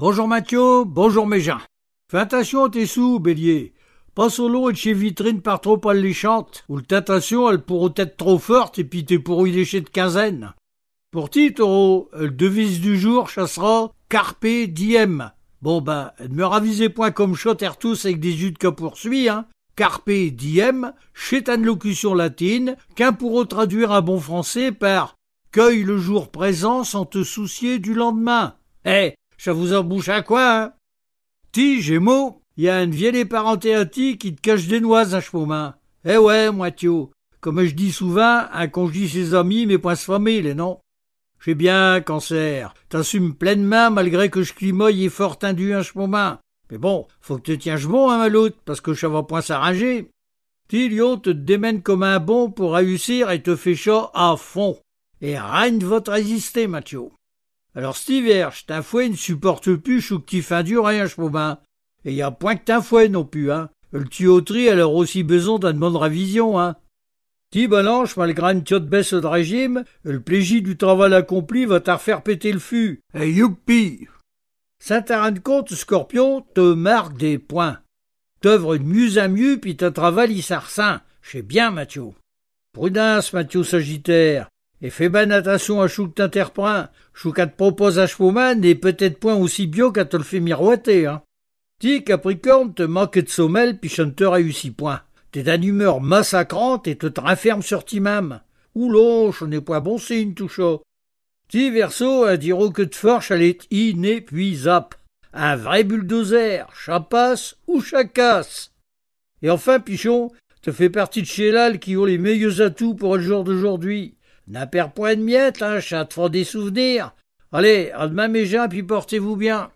Bonjour Mathieu, bonjour mes gens. Fais attention à tes sous, Bélier. Pas solo être chez Vitrine par trop alléchante, ou le tentation elle pourrait être trop forte et puis t'es pourri léché de quinzaine. Pour ti, Taureau, le devise du jour chassera Carpe Diem. Bon ben, ne me ravisez point comme chotter tous avec des yeux de cas poursuit, hein. Carpe Diem, chétane locution latine, qu'un pourra traduire à bon français par cueille le jour présent sans te soucier du lendemain. Ça vous embouche à quoi, hein? Ti, Gémeaux, y a une vieille parenté à ti qui te cache des noises à chevaux-mains. Ouais, Mathieu, comme je dis souvent, un congé ses amis, mais point se famille, non? J'ai bien, Cancer, t'assumes pleinement malgré que je climoille et fort indu un chevaux-mains. Mais bon, faut que te tiens bon, hein, maloute, parce que ça va point s'arranger. Ti, Lion, te démène comme un bon pour réussir et te fait chaud à fond. Et rien ne va te résister, Mathieu. Alors, Steve, t'un fouet ne supporte plus choucti fin du rien, ch'paubin. Et y a point que t'un fouet non plus, hein. Le tuyauterie, elle aura aussi besoin d'un demande révision, hein. Ti Balanche, malgré une tiote baisse de régime, le plégie du travail accompli va t'en refaire péter le fût. Et youpi! Saint-Arin de compte, Scorpion, te marque des points. T'œuvres de mieux à mieux, puis t'as travail sarcin. J'sais bien, Mathieu. Prudence, Mathieu Sagittaire. Et fais ben attention à Chouk t'interprend. Chouk te propose à chevauman et peut-être point aussi bio qu'à te le fait miroiter, hein. Ti, Capricorne, te manque de sommeil puis ne te réussit point. T'es d'une humeur massacrante et te renferme sur ti-même. Oulon, ce n'est point bon signe, tout chaud. Ti, Verseau, à dire que de force, elle est inépuisable. Un vrai bulldozer, chapasse ou chacasse. Et enfin, Pichon, te fais partie de chez LAL qui ont les meilleurs atouts pour le jour d'aujourd'hui. N'aperds point de miettes, hein, ça te fera des souvenirs. Allez, à demain mes gens, puis portez-vous bien.